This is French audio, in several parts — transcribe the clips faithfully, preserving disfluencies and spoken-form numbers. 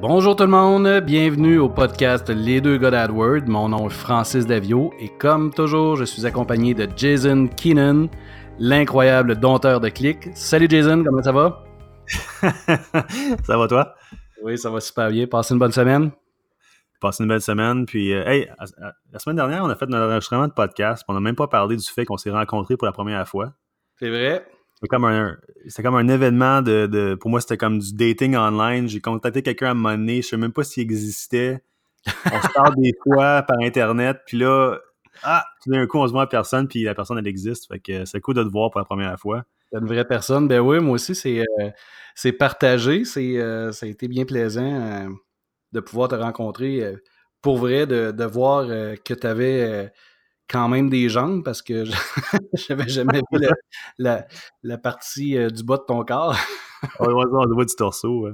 Bonjour tout le monde, bienvenue au podcast Les deux gars d'AdWords. Mon nom est Francis Davio et comme toujours, je suis accompagné de Jason Keenan, l'incroyable dompteur de clics. Salut Jason, comment ça va? Ça va toi? Oui, ça va super bien. Passez une bonne semaine. Passez une belle semaine. Puis, euh, hey, la, la semaine dernière, on a fait notre enregistrement de podcast. On n'a même pas parlé du fait qu'on s'est rencontrés pour la première fois. C'est vrai. C'est comme un, c'est comme un événement de, de... Pour moi, c'était comme du dating online. J'ai contacté quelqu'un à un moment donné. Je ne sais même pas s'il existait. On se parle des fois par Internet. Puis là, ah, tout d'un coup, on se voit à personne. Puis la personne, elle existe. Fait que c'est cool de te voir pour la première fois. C'est une vraie personne. Ben oui, moi aussi, c'est, euh, c'est partagé. C'est, euh, ça a été bien plaisant euh, de pouvoir te rencontrer. Euh, pour vrai, de, de voir euh, que tu avais... Euh, quand même des jambes, parce que j'avais jamais vu la, la, la partie euh, du bas de ton corps. Oui, on le voit du torso. Ouais,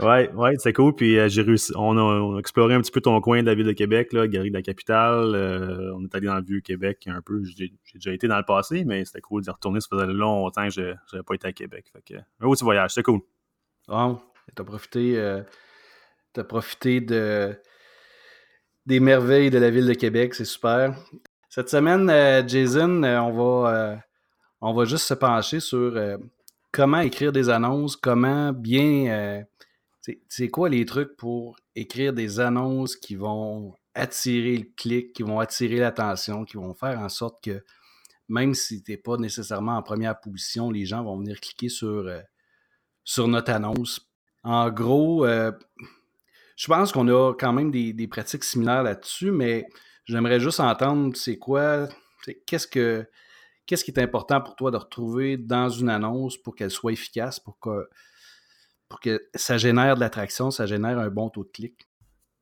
ouais, ouais c'est cool. Puis euh, j'ai réussi, on a, on a exploré un petit peu ton coin de la ville de Québec, là, Galerie de la Capitale. Euh, on est allé dans le Vieux-Québec un peu. J'ai, j'ai déjà été dans le passé, mais c'était cool d'y retourner. Ça faisait longtemps que je n'avais pas été à Québec. Fait que, un petit voyage, c'était cool. Bon, t'as profité, euh, t'as profité de... des merveilles de la ville de Québec, c'est super. Cette semaine, euh, Jason, euh, on va euh, on va juste se pencher sur euh, comment écrire des annonces, comment bien... Euh, c'est, c'est quoi les trucs pour écrire des annonces qui vont attirer le clic, qui vont attirer l'attention, qui vont faire en sorte que même si tu n'es pas nécessairement en première position, les gens vont venir cliquer sur, euh, sur notre annonce. En gros... Euh, Je pense qu'on a quand même des, des pratiques similaires là-dessus, mais j'aimerais juste entendre c'est quoi, c'est, qu'est-ce que qu'est-ce qui est important pour toi de retrouver dans une annonce pour qu'elle soit efficace, pour que, pour que ça génère de l'attraction, ça génère un bon taux de clic.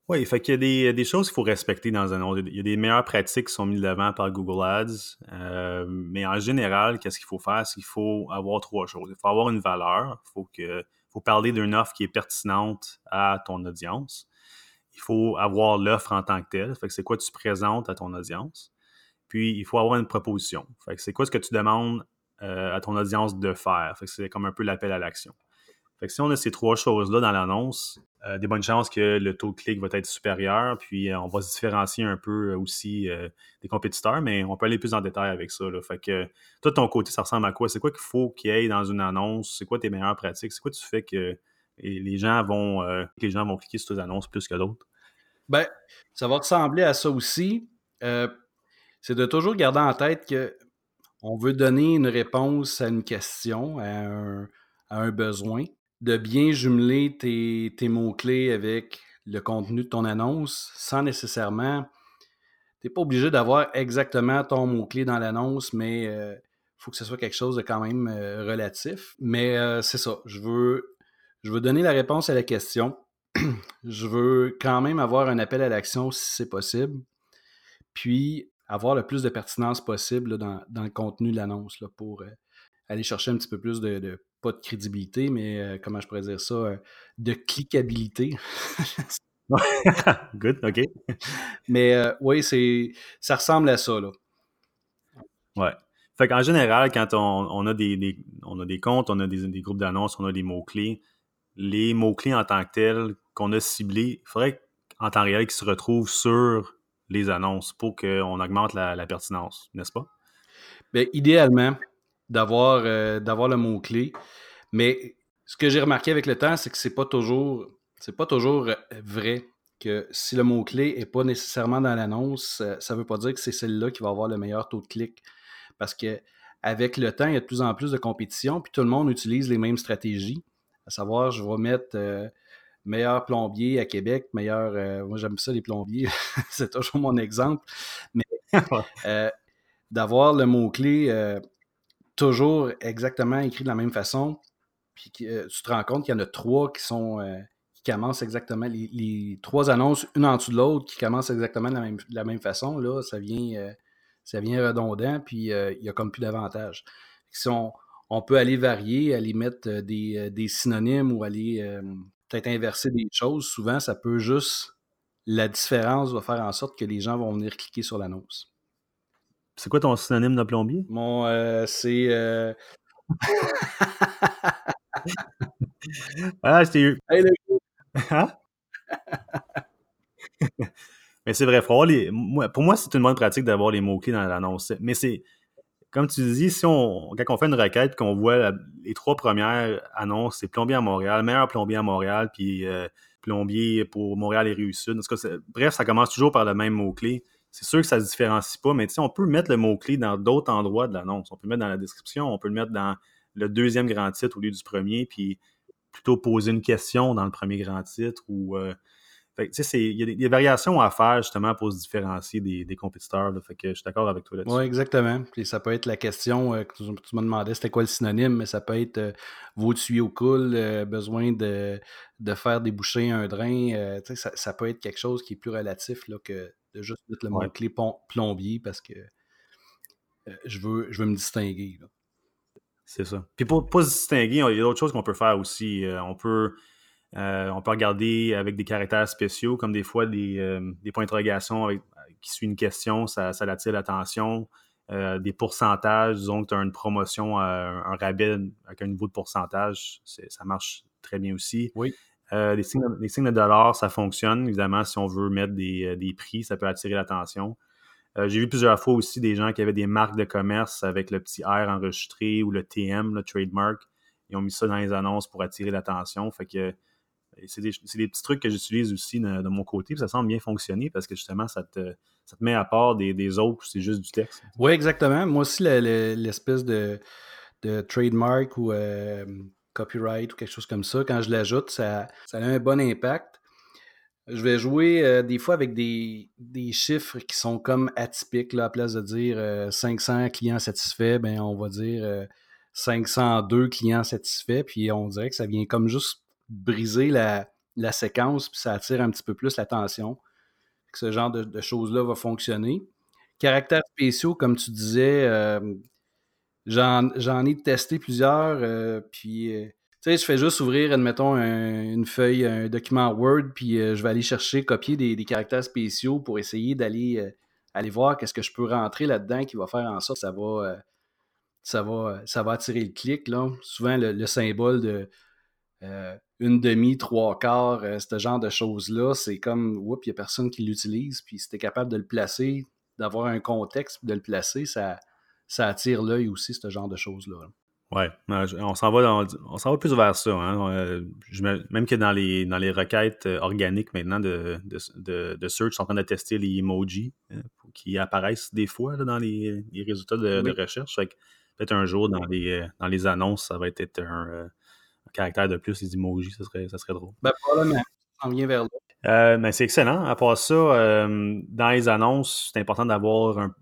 Oui, fait qu'il y a des, des choses qu'il faut respecter dans une annonce. Il y a des meilleures pratiques qui sont mises de l'avant par Google Ads, euh, mais en général, qu'est-ce qu'il faut faire? C'est qu'il faut avoir trois choses. Il faut avoir une valeur, il faut que... Il faut parler d'une offre qui est pertinente à ton audience. Il faut avoir l'offre en tant que telle. Fait que c'est quoi tu présentes à ton audience. Puis, il faut avoir une proposition. Fait que c'est quoi ce que tu demandes euh, à ton audience de faire. Fait que c'est comme un peu l'appel à l'action. Fait que si on a ces trois choses-là dans l'annonce, euh, des bonnes chances que le taux de clic va être supérieur. Puis, euh, on va se différencier un peu aussi euh, des compétiteurs, mais on peut aller plus en détail avec ça. Là. Fait que euh, toi, de ton côté, ça ressemble à quoi? C'est quoi qu'il faut qu'il y ait dans une annonce? C'est quoi tes meilleures pratiques? C'est quoi tu fais que les gens vont, euh, les gens vont cliquer sur tes annonces plus que d'autres? Bien, ça va ressembler à ça aussi. Euh, c'est de toujours garder en tête qu'on veut donner une réponse à une question, à un, à un besoin. De bien jumeler tes, tes mots-clés avec le contenu de ton annonce sans nécessairement... Tu n'es pas obligé d'avoir exactement ton mot-clé dans l'annonce, mais il euh, faut que ce soit quelque chose de quand même euh, relatif. Mais euh, c'est ça, je veux, je veux donner la réponse à la question. Je veux quand même avoir un appel à l'action si c'est possible, puis avoir le plus de pertinence possible là, dans, dans le contenu de l'annonce là, pour euh, aller chercher un petit peu plus de... de pas de crédibilité, mais euh, comment je pourrais dire ça, euh, de cliquabilité. Good, OK. Mais euh, oui, c'est, ça ressemble à ça, là. Ouais. Fait qu'en général, quand on, on, a des, des, on a des comptes, on a des, des groupes d'annonces, on a des mots-clés, les mots-clés en tant que tels qu'on a ciblés, il faudrait en temps réel qu'ils se retrouvent sur les annonces pour qu'on augmente la, la pertinence, n'est-ce pas? Bien, idéalement, d'avoir, euh, d'avoir le mot-clé. Mais ce que j'ai remarqué avec le temps, c'est que c'est pas toujours, c'est pas toujours vrai que si le mot-clé n'est pas nécessairement dans l'annonce, ça ne veut pas dire que c'est celle-là qui va avoir le meilleur taux de clic. Parce qu'avec le temps, il y a de plus en plus de compétition, puis tout le monde utilise les mêmes stratégies. À savoir, je vais mettre euh, meilleur plombier à Québec, meilleur... Euh, moi, j'aime ça, les plombiers. C'est toujours mon exemple. Mais euh, d'avoir le mot-clé... Euh, toujours exactement écrit de la même façon, puis euh, tu te rends compte qu'il y en a trois qui sont euh, qui commencent exactement, les, les trois annonces, une en dessous de l'autre, qui commencent exactement de la même, de la même façon, là, ça vient, euh, ça vient redondant, puis euh, il n'y a comme plus d'avantage. Si on, on peut aller varier, aller mettre des, des synonymes ou aller euh, peut-être inverser des choses, souvent ça peut juste, la différence va faire en sorte que les gens vont venir cliquer sur l'annonce. C'est quoi ton synonyme de plombier? Mon, euh, c'est... Euh... ah, je t'ai eu. Hey, le... Mais c'est vrai, faut avoir les... moi, pour moi, c'est une bonne pratique d'avoir les mots-clés dans l'annonce. Mais c'est, comme tu dis, si on, quand on fait une requête, qu'on voit la, les trois premières annonces, c'est plombier à Montréal, meilleur plombier à Montréal, puis euh, plombier pour Montréal et Rive-Sud. En tout cas, bref, ça commence toujours par le même mot-clé. C'est sûr que ça ne se différencie pas, mais on peut mettre le mot-clé dans d'autres endroits de l'annonce. On peut le mettre dans la description, on peut le mettre dans le deuxième grand titre au lieu du premier, puis plutôt poser une question dans le premier grand titre ou... Euh, Fait que, tu sais, il y a des, des variations à faire justement pour se différencier des, des compétiteurs. Là. Fait que je suis d'accord avec toi là-dessus. Oui, exactement. Puis ça peut être la question euh, que tu, tu m'as demandé, c'était quoi le synonyme, mais ça peut être euh, vos tuyaux coulent, euh, besoin de, de faire déboucher un drain. Euh, tu sais, ça, ça peut être quelque chose qui est plus relatif là, que de juste mettre le ouais. mot-clé pom- plombier parce que euh, je, veux, je veux me distinguer. Là. C'est ça. Puis pour, pour se distinguer, il y a d'autres choses qu'on peut faire aussi. Euh, on peut... Euh, on peut regarder avec des caractères spéciaux, comme des fois des, euh, des points d'interrogation avec, qui suit une question, ça, ça attire l'attention. Euh, des pourcentages, disons que tu as une promotion, euh, un rabais avec un niveau de pourcentage, c'est, ça marche très bien aussi. Oui. Euh, les, signes, les signes de dollars, ça fonctionne. Évidemment, si on veut mettre des, des prix, ça peut attirer l'attention. Euh, j'ai vu plusieurs fois aussi des gens qui avaient des marques de commerce avec le petit R enregistré ou le T M, le trademark. Ils ont mis ça dans les annonces pour attirer l'attention. Fait que C'est des, c'est des petits trucs que j'utilise aussi de, de mon côté, puis ça semble bien fonctionner parce que justement, ça te, ça te met à part des, des autres, c'est juste du texte. Oui, exactement. Moi aussi, le, le, l'espèce de, de trademark ou euh, copyright ou quelque chose comme ça, quand je l'ajoute, ça, ça a un bon impact. Je vais jouer euh, des fois avec des, des chiffres qui sont comme atypiques. Là, à place de dire euh, cinq cents clients satisfaits, ben on va dire euh, cinq cent deux clients satisfaits, puis on dirait que ça vient comme juste briser la, la séquence, puis ça attire un petit peu plus l'attention. Ce genre de, de choses-là va fonctionner. Caractères spéciaux, comme tu disais, euh, j'en, j'en ai testé plusieurs, euh, puis euh, tu sais, je fais juste ouvrir, admettons, un, une feuille, un document Word, puis euh, je vais aller chercher, copier des, des caractères spéciaux pour essayer d'aller euh, aller voir qu'est-ce que je peux rentrer là-dedans qui va faire en sorte que ça va, euh, ça va, ça va attirer le clic, là. Souvent, le, le symbole de Euh, une demi, trois quarts, euh, ce genre de choses-là, c'est comme, oups, il n'y a personne qui l'utilise, puis si tu es capable de le placer, d'avoir un contexte, de le placer, ça, ça attire l'œil aussi, ce genre de choses-là. Oui, on s'en va dans, on s'en va plus vers ça. Hein. Je me, même que dans les, dans les requêtes organiques maintenant de, de, de, de search, je suis en train de tester les emojis hein, qui apparaissent des fois là, dans les, les résultats de, oui. de recherche. Fait que, peut-être un jour, dans les, dans les annonces, ça va être un... Euh, caractère de plus, les emojis, ça serait, ça serait drôle. Ben, probablement, on vient vers là. Euh, ben, c'est excellent. À part ça, euh, dans les annonces, c'est important d'avoir un,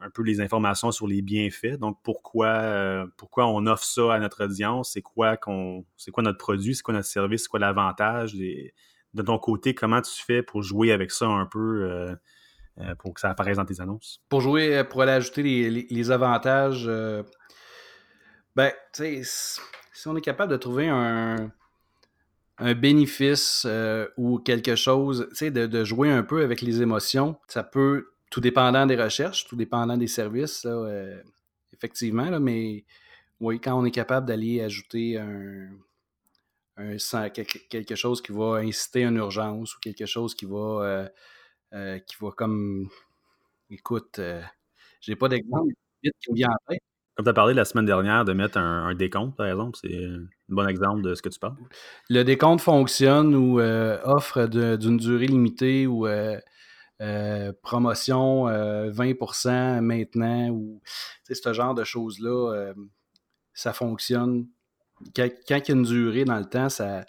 un peu les informations sur les bienfaits. Donc, pourquoi, euh, pourquoi on offre ça à notre audience? C'est quoi, qu'on, c'est quoi notre produit? C'est quoi notre service? C'est quoi l'avantage? Et de ton côté, comment tu fais pour jouer avec ça un peu euh, euh, pour que ça apparaisse dans tes annonces? Pour jouer, pour aller ajouter les, les, les avantages, euh, ben, tu sais... Si on est capable de trouver un, un bénéfice euh, ou quelque chose, tu sais, de, de jouer un peu avec les émotions, ça peut, tout dépendant des recherches, tout dépendant des services, là, euh, effectivement, là, mais oui, quand on est capable d'aller ajouter un, un quelque chose qui va inciter à une urgence ou quelque chose qui va, euh, euh, qui va comme, écoute, euh, j'ai pas d'exemple vite qui me vient en tête. Comme tu as parlé la semaine dernière de mettre un, un décompte, par exemple, c'est un bon exemple de ce que tu parles. Le décompte fonctionne ou euh, offre de, d'une durée limitée ou euh, euh, promotion euh, vingt pour cent maintenant ou ce genre de choses-là, euh, ça fonctionne. Quand, quand il y a une durée dans le temps, ça,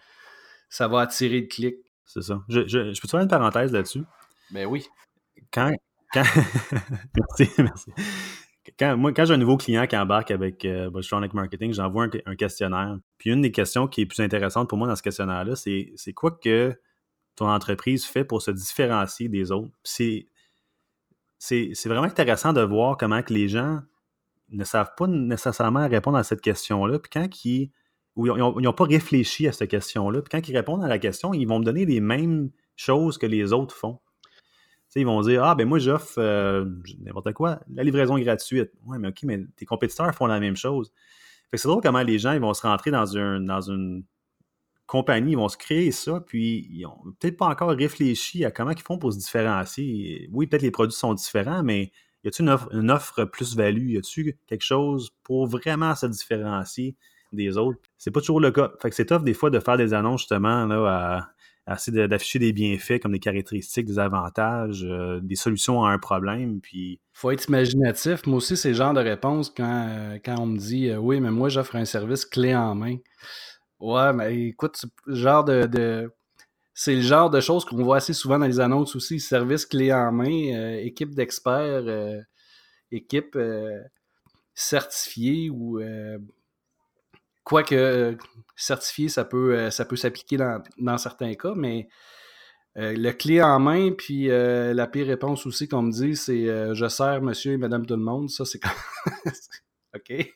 ça va attirer le clic. C'est ça. Je, je, je peux te faire une parenthèse là-dessus? Ben oui. Quand... quand... merci, merci. Quand, moi, quand j'ai un nouveau client qui embarque avec euh, Boshronic Marketing, j'envoie un, un questionnaire. Puis une des questions qui est plus intéressante pour moi dans ce questionnaire-là, c'est, c'est quoi que ton entreprise fait pour se différencier des autres? C'est, c'est, c'est vraiment intéressant de voir comment que les gens ne savent pas nécessairement répondre à cette question-là. Puis quand ils n'ont pas réfléchi à cette question-là, puis quand ils répondent à la question, ils vont me donner les mêmes choses que les autres font. T'sais, ils vont dire « Ah, ben moi, j'offre euh, n'importe quoi, la livraison gratuite. » Ouais, mais OK, mais tes compétiteurs font la même chose. Fait que c'est drôle comment les gens ils vont se rentrer dans, un, dans une compagnies vont se créer ça, puis ils n'ont peut-être pas encore réfléchi à comment ils font pour se différencier. Oui, peut-être les produits sont différents, mais y a-t-il une offre, une offre plus-value? Y a-t-il quelque chose pour vraiment se différencier des autres? C'est pas toujours le cas. Fait que c'est tough des fois de faire des annonces justement là, à, à essayer d'afficher des bienfaits comme des caractéristiques, des avantages, euh, des solutions à un problème. Puis faut être imaginatif. Moi aussi, c'est le genre de réponse quand, euh, quand on me dit euh, « Oui, mais moi, j'offre un service clé en main. » Ouais, mais écoute, c'est le genre de, de, c'est le genre de choses qu'on voit assez souvent dans les annonces aussi. Service clé en main, euh, équipe d'experts, euh, équipe euh, certifiée ou... Euh, Quoique euh, certifié, ça peut, euh, ça peut s'appliquer dans, dans certains cas, mais euh, le clé en main, puis euh, la pire réponse aussi qu'on me dit, c'est euh, « je sers monsieur et madame tout le monde », ça c'est comme... OK.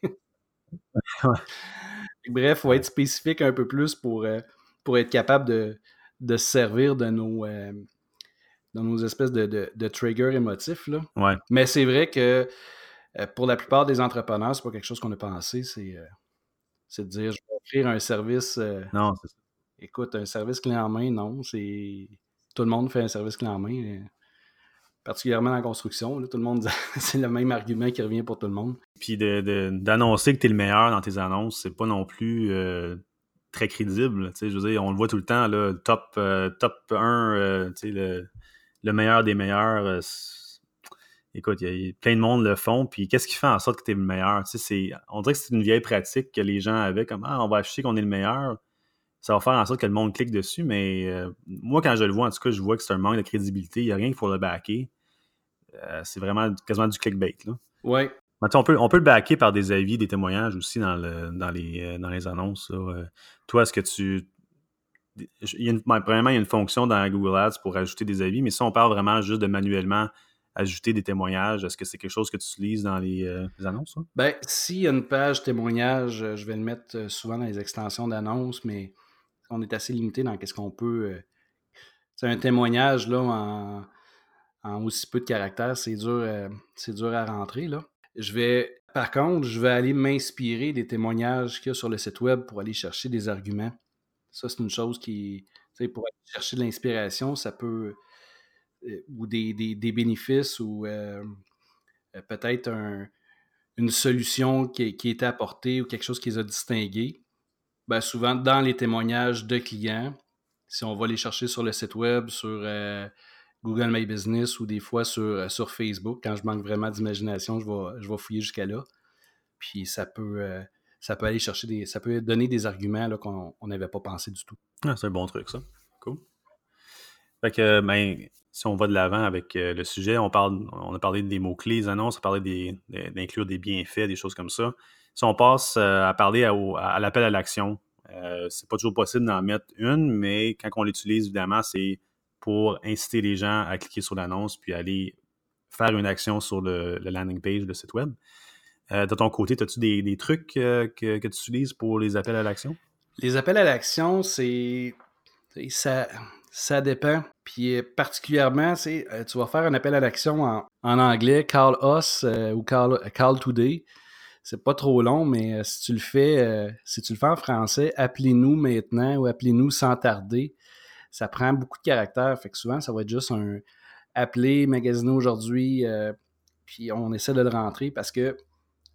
Bref, il faut être spécifique un peu plus pour, euh, pour être capable de, de se servir de nos, euh, de nos espèces de, de, de triggers émotifs. Là. Ouais. Mais c'est vrai que euh, pour la plupart des entrepreneurs, c'est pas quelque chose qu'on a pensé, c'est... Euh, c'est de dire, je vais offrir un service... Euh, non, c'est ça. Écoute, un service clé en main, non. c'est Tout le monde fait un service clé en main. Euh, particulièrement dans la construction, là, tout le monde dit, c'est le même argument qui revient pour tout le monde. Puis de, de, d'annoncer que tu es le meilleur dans tes annonces, c'est pas non plus euh, très crédible. Je veux dire, on le voit tout le temps, là, top, euh, top un, euh, le, le meilleur des meilleurs. Euh, Écoute, il y, y a plein de monde le font, puis qu'est-ce qui fait en sorte que tu es le meilleur? Tu sais, c'est, on dirait que c'est une vieille pratique que les gens avaient, comme « Ah, on va afficher qu'on est le meilleur », ça va faire en sorte que le monde clique dessus, mais euh, moi, quand je le vois, en tout cas, je vois que c'est un manque de crédibilité, il n'y a rien qu'il faut le backer. Euh, c'est vraiment quasiment du clickbait, là. Oui. On peut, on peut le backer par des avis, des témoignages aussi dans, le, dans, les, dans les annonces, là. Euh, toi, est-ce que tu... Il y a une, premièrement, il y a une fonction dans Google Ads pour ajouter des avis, mais si on parle vraiment juste de manuellement... ajouter des témoignages, est-ce que c'est quelque chose que tu utilises dans les, euh, les annonces? Hein? Bien, s'il y a une page témoignage, je vais le mettre souvent dans les extensions d'annonces, mais on est assez limité dans qu'est-ce qu'on peut... C'est un témoignage là en, en aussi peu de caractères, c'est dur, euh, c'est dur à rentrer, là. Je vais, par contre, je vais aller m'inspirer des témoignages qu'il y a sur le site web pour aller chercher des arguments. Ça, c'est une chose qui... Tu sais, pour aller chercher de l'inspiration, ça peut... ou des, des, des bénéfices ou euh, peut-être un, une solution qui, qui a été apportée ou quelque chose qui les a distingués. Ben souvent, dans les témoignages de clients, si on va les chercher sur le site web, sur euh, Google My Business ou des fois sur, sur Facebook, quand je manque vraiment d'imagination, je vais, je vais fouiller jusqu'à là. Puis ça peut, euh, ça peut aller chercher des... ça peut donner des arguments là, qu'on n'avait pas pensé du tout. Ah, c'est un bon truc, ça. Cool. Fait que, ben... Si on va de l'avant avec euh, le sujet, on parle, on a parlé des mots-clés, des annonces, on a parlé des, des, d'inclure des bienfaits, des choses comme ça. Si on passe euh, à parler à, au, à l'appel à l'action, euh, c'est pas toujours possible d'en mettre une, mais quand on l'utilise, évidemment, c'est pour inciter les gens à cliquer sur l'annonce puis aller faire une action sur le, le landing page, le site web. Euh, de ton côté, as-tu des, des trucs euh, que, que tu utilises pour les appels à l'action? Les appels à l'action, c'est... c'est ça... Ça dépend. Puis particulièrement, c'est, tu vas faire un appel à l'action en, en anglais, call us euh, ou call, call today. C'est pas trop long, mais euh, si tu le fais, euh, si tu le fais en français, appelez-nous maintenant ou appelez-nous sans tarder. Ça prend beaucoup de caractères. Fait que souvent, ça va être juste un appeler, magasiner aujourd'hui, euh, puis on essaie de le rentrer parce que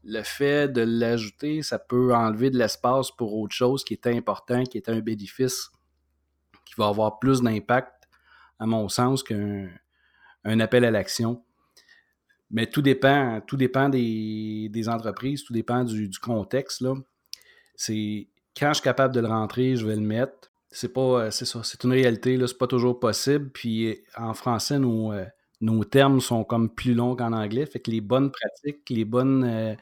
le fait de l'ajouter, ça peut enlever de l'espace pour autre chose qui est important, qui est un bénéfice. Qui va avoir plus d'impact, à mon sens, qu'un un appel à l'action. Mais tout dépend, tout dépend des, des entreprises, tout dépend du, du contexte, là. C'est quand je suis capable de le rentrer, je vais le mettre. C'est pas, c'est ça, c'est une réalité, là, c'est pas toujours possible. Puis en français, nos, nos termes sont comme plus longs qu'en anglais. Fait que les bonnes pratiques, les bonnes, euh,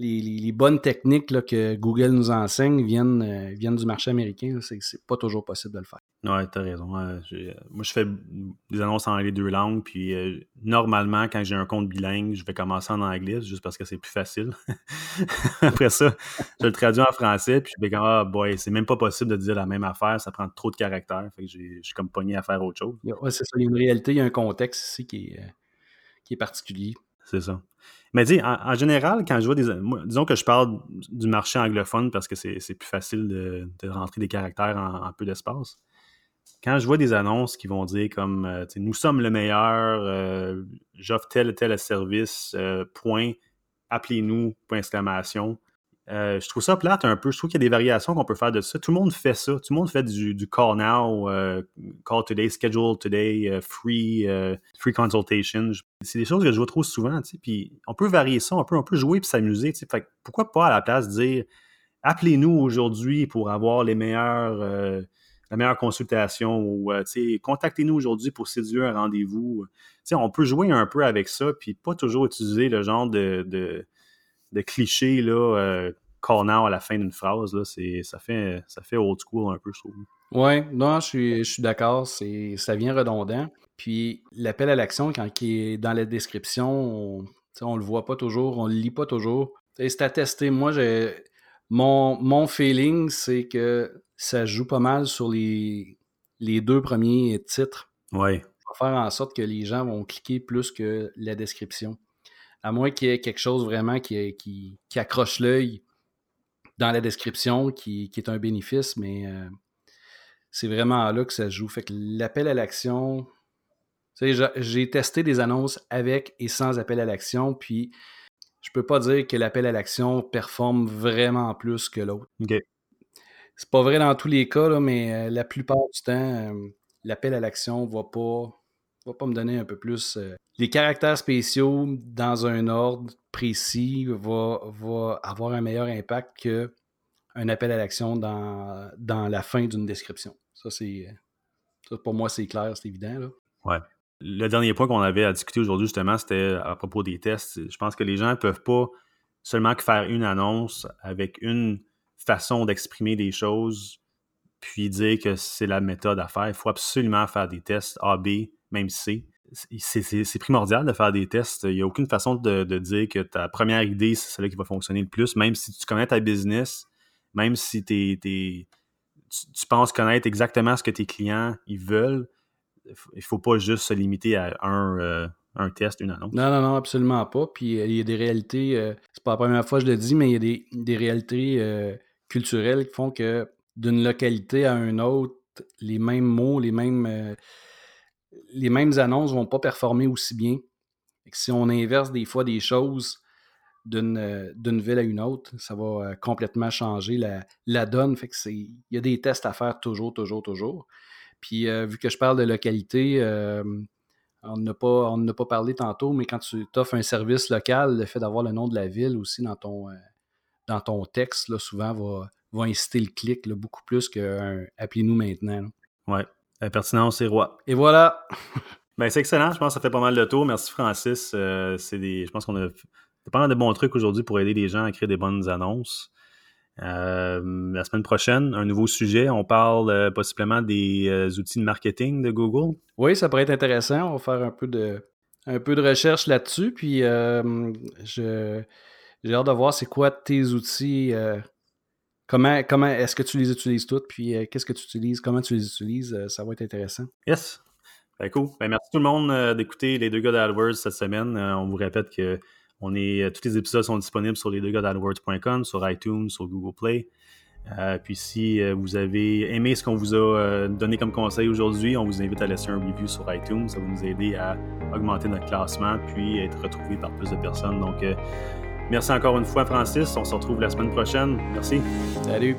Les, les, les bonnes techniques là, que Google nous enseigne viennent, euh, viennent du marché américain. Là, c'est, c'est pas toujours possible de le faire. Ouais, t'as raison. Euh, j'ai, euh, moi, je fais des annonces en les deux langues, puis euh, normalement, quand j'ai un compte bilingue, je vais commencer en anglais, juste parce que c'est plus facile. Après ça, je le traduis en français, puis je vais comme « Ah, boy, c'est même pas possible de dire la même affaire, ça prend trop de caractères. » Fait que j'ai, je suis comme pogné à faire autre chose. Ouais, c'est ça. Il y a une réalité, il y a un contexte ici qui est, euh, qui est particulier. c'est ça. Mais dis, en, en général, quand je vois des... Moi, disons que je parle du marché anglophone parce que c'est, c'est plus facile de, de rentrer des caractères en, en peu d'espace. Quand je vois des annonces qui vont dire comme euh, « Nous sommes le meilleur, euh, j'offre tel et tel service, euh, point, appelez-nous, point exclamation. Euh, », je trouve ça plate un peu. Je trouve qu'il y a des variations qu'on peut faire de ça. Tout le monde fait ça. Tout le monde fait du, du « call now euh, »,« call today »,« schedule today euh, »,« free euh, free consultation ». C'est des choses que je vois trop souvent. Puis on peut varier ça, on peut, on peut jouer et s'amuser. Fait que pourquoi pas à la place dire « Appelez-nous aujourd'hui pour avoir les meilleurs… Euh, » la meilleure consultation ou, euh, tu sais, contactez-nous aujourd'hui pour séduire un rendez-vous. Tu sais, on peut jouer un peu avec ça puis pas toujours utiliser le genre de, de, de cliché, là, euh, call now à la fin d'une phrase, là, c'est, ça fait, ça fait old school un peu, je trouve. Oui, non, je suis, je suis d'accord, c'est, ça vient redondant. Puis l'appel à l'action, quand il est dans la description, on, tu sais, on le voit pas toujours, on le lit pas toujours. Et c'est à tester. Moi, j'ai, mon, mon feeling, c'est que ça joue pas mal sur les, les deux premiers titres. Oui. Ça va faire en sorte que les gens vont cliquer plus que la description. À moins qu'il y ait quelque chose vraiment qui, qui, qui accroche l'œil dans la description, qui, qui est un bénéfice, mais euh, c'est vraiment là que ça joue. Fait que l'appel à l'action... Tu sais, j'ai testé des annonces avec et sans appel à l'action, puis je peux pas dire que l'appel à l'action performe vraiment plus que l'autre. OK. C'est pas vrai dans tous les cas, là, mais euh, la plupart du temps, euh, l'appel à l'action va pas, va pas me donner un peu plus. Euh, les caractères spéciaux dans un ordre précis va, va avoir un meilleur impact qu'un appel à l'action dans, dans la fin d'une description. Ça, c'est ça, pour moi, c'est clair, c'est évident, là. Ouais. Le dernier point qu'on avait à discuter aujourd'hui, justement, c'était à propos des tests. Je pense que les gens ne peuvent pas seulement faire une annonce avec une façon d'exprimer des choses, puis dire que c'est la méthode à faire. Il faut absolument faire des tests A, B, même C. C'est, c'est, c'est primordial de faire des tests. Il n'y a aucune façon de, de dire que ta première idée, c'est celle qui va fonctionner le plus, même si tu connais ta business, même si t'es, t'es, tu, tu penses connaître exactement ce que tes clients ils veulent. Il ne faut pas juste se limiter à un... Euh, un test, une annonce. Non, non, non, absolument pas. Puis euh, il y a des réalités, euh, c'est pas la première fois que je le dis, mais il y a des, des réalités euh, culturelles qui font que d'une localité à une autre, les mêmes mots, les mêmes, euh, les mêmes annonces ne vont pas performer aussi bien. Et que si on inverse des fois des choses d'une, euh, d'une ville à une autre, ça va euh, complètement changer la, la donne. Fait que c'est, il y a des tests à faire toujours, toujours, toujours. Puis euh, vu que je parle de localité, euh, on n'a pas, on n'a pas parlé tantôt, mais quand tu t'offres un service local, le fait d'avoir le nom de la ville aussi dans ton, dans ton texte, là, souvent, va, va inciter le clic là, beaucoup plus qu'un « appelez-nous maintenant ». Oui, la pertinence est roi. Et voilà! Ben, c'est excellent, je pense que ça fait pas mal de tour. Merci Francis. Euh, c'est des, je pense qu'on a fait pas mal de bons trucs aujourd'hui pour aider les gens à créer des bonnes annonces. Euh, la semaine prochaine, un nouveau sujet. On parle euh, possiblement des euh, outils de marketing de Google. Oui, ça pourrait être intéressant. On va faire un peu de, un peu de recherche là-dessus. Puis euh, je, j'ai hâte de voir c'est quoi tes outils. Euh, comment, comment est-ce que tu les utilises toutes? Puis euh, qu'est-ce que tu utilises? Comment tu les utilises? Euh, ça va être intéressant. Yes. Ben, cool. Ben, merci tout le monde euh, d'écouter les deux gars d'AdWords cette semaine. Euh, on vous répète que On est, tous les épisodes sont disponibles sur les deux gars d'adwords point com, sur iTunes, sur Google Play. Euh, puis si euh, vous avez aimé ce qu'on vous a euh, donné comme conseil aujourd'hui, on vous invite à laisser un review sur iTunes. Ça va nous aider à augmenter notre classement puis être retrouvé par plus de personnes. Donc, euh, merci encore une fois, Francis. On se retrouve la semaine prochaine. Merci. Salut.